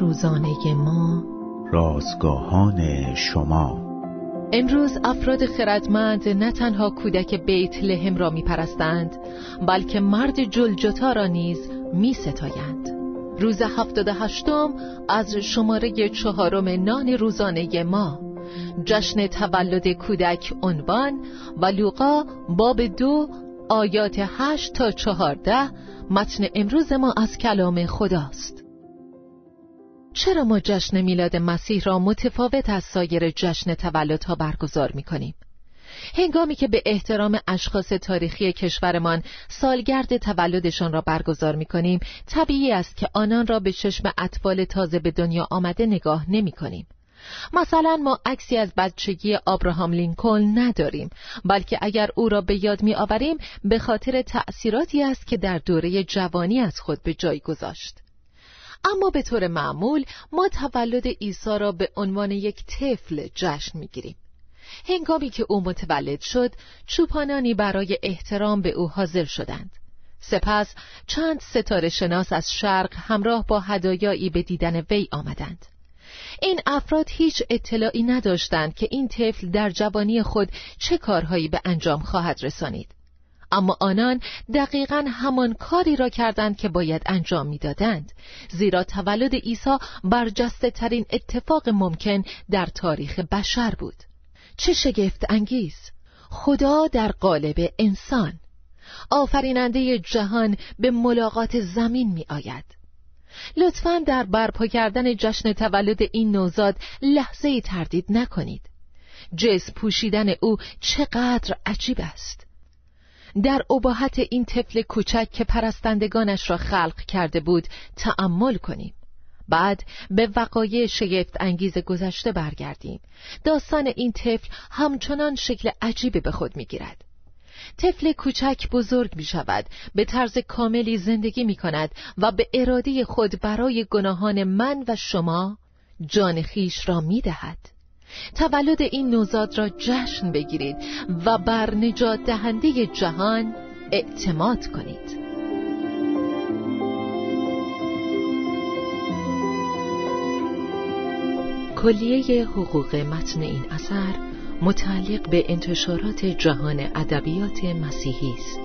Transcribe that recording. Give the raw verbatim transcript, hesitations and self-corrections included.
روزانه ما، رازگاهان شما. امروز افراد خردمند نه تنها کودک بیت لحم را می پرستند، بلکه مرد جلجتا را نیز می ستایند. روز هفتاد و هشتم از شماره چهارم نان روزانه ما، جشن تولد کودک عنوان و لوقا باب دو آیات هشت تا چهارده. متن امروز ما از کلام خداست. چرا ما جشن میلاد مسیح را متفاوت از سایر جشن تولدها برگزار می کنیم؟ هنگامی که به احترام اشخاص تاریخی کشورمان سالگرد تولدشان را برگزار می کنیم، طبیعی است که آنان را به چشم اطفال تازه به دنیا آمده نگاه نمی کنیم. مثلا ما عکسی از بچگی آبراهام لینکلن نداریم، بلکه اگر او را به یاد می آوریم به خاطر تأثیراتی است که در دوره جوانی از خود به جای گذاشت. اما به طور معمول ما تولد عیسی را به عنوان یک طفل جشن می‌گیریم. هنگامی که او متولد شد، چوپانانی برای احترام به او حاضر شدند. سپس چند ستاره شناس از شرق همراه با هدایایی به دیدن وی آمدند. این افراد هیچ اطلاعی نداشتند که این طفل در جوانی خود چه کارهایی به انجام خواهد رسانید. اما آنان دقیقاً همان کاری را کردند که باید انجام می‌دادند، زیرا تولد عیسی برجسته‌ترین اتفاق ممکن در تاریخ بشر بود. چه شگفت انگیز! خدا در قالب انسان، آفریننده جهان، به ملاقات زمین می‌آید. لطفاً در برپا کردن جشن تولد این نوزاد لحظه‌ای تردید نکنید. جسم پوشیدن او چقدر عجیب است! در اباحت این طفل کوچک که پرستندگانش را خلق کرده بود تأمل کنیم. بعد به وقایع شگفت انگیز گذشته برگردیم. داستان این طفل همچنان شکل عجیبی به خود می‌گیرد. طفل کوچک بزرگ می‌شود، به طرز کاملی زندگی می‌کند و به اراده خود برای گناهان من و شما جان خیش را می‌دهد. تولد این نوزاد را جشن بگیرید و بر نجات دهنده جهان اعتماد کنید. کلیه حقوق متن این اثر متعلق به انتشارات جهان ادبیات مسیحی است.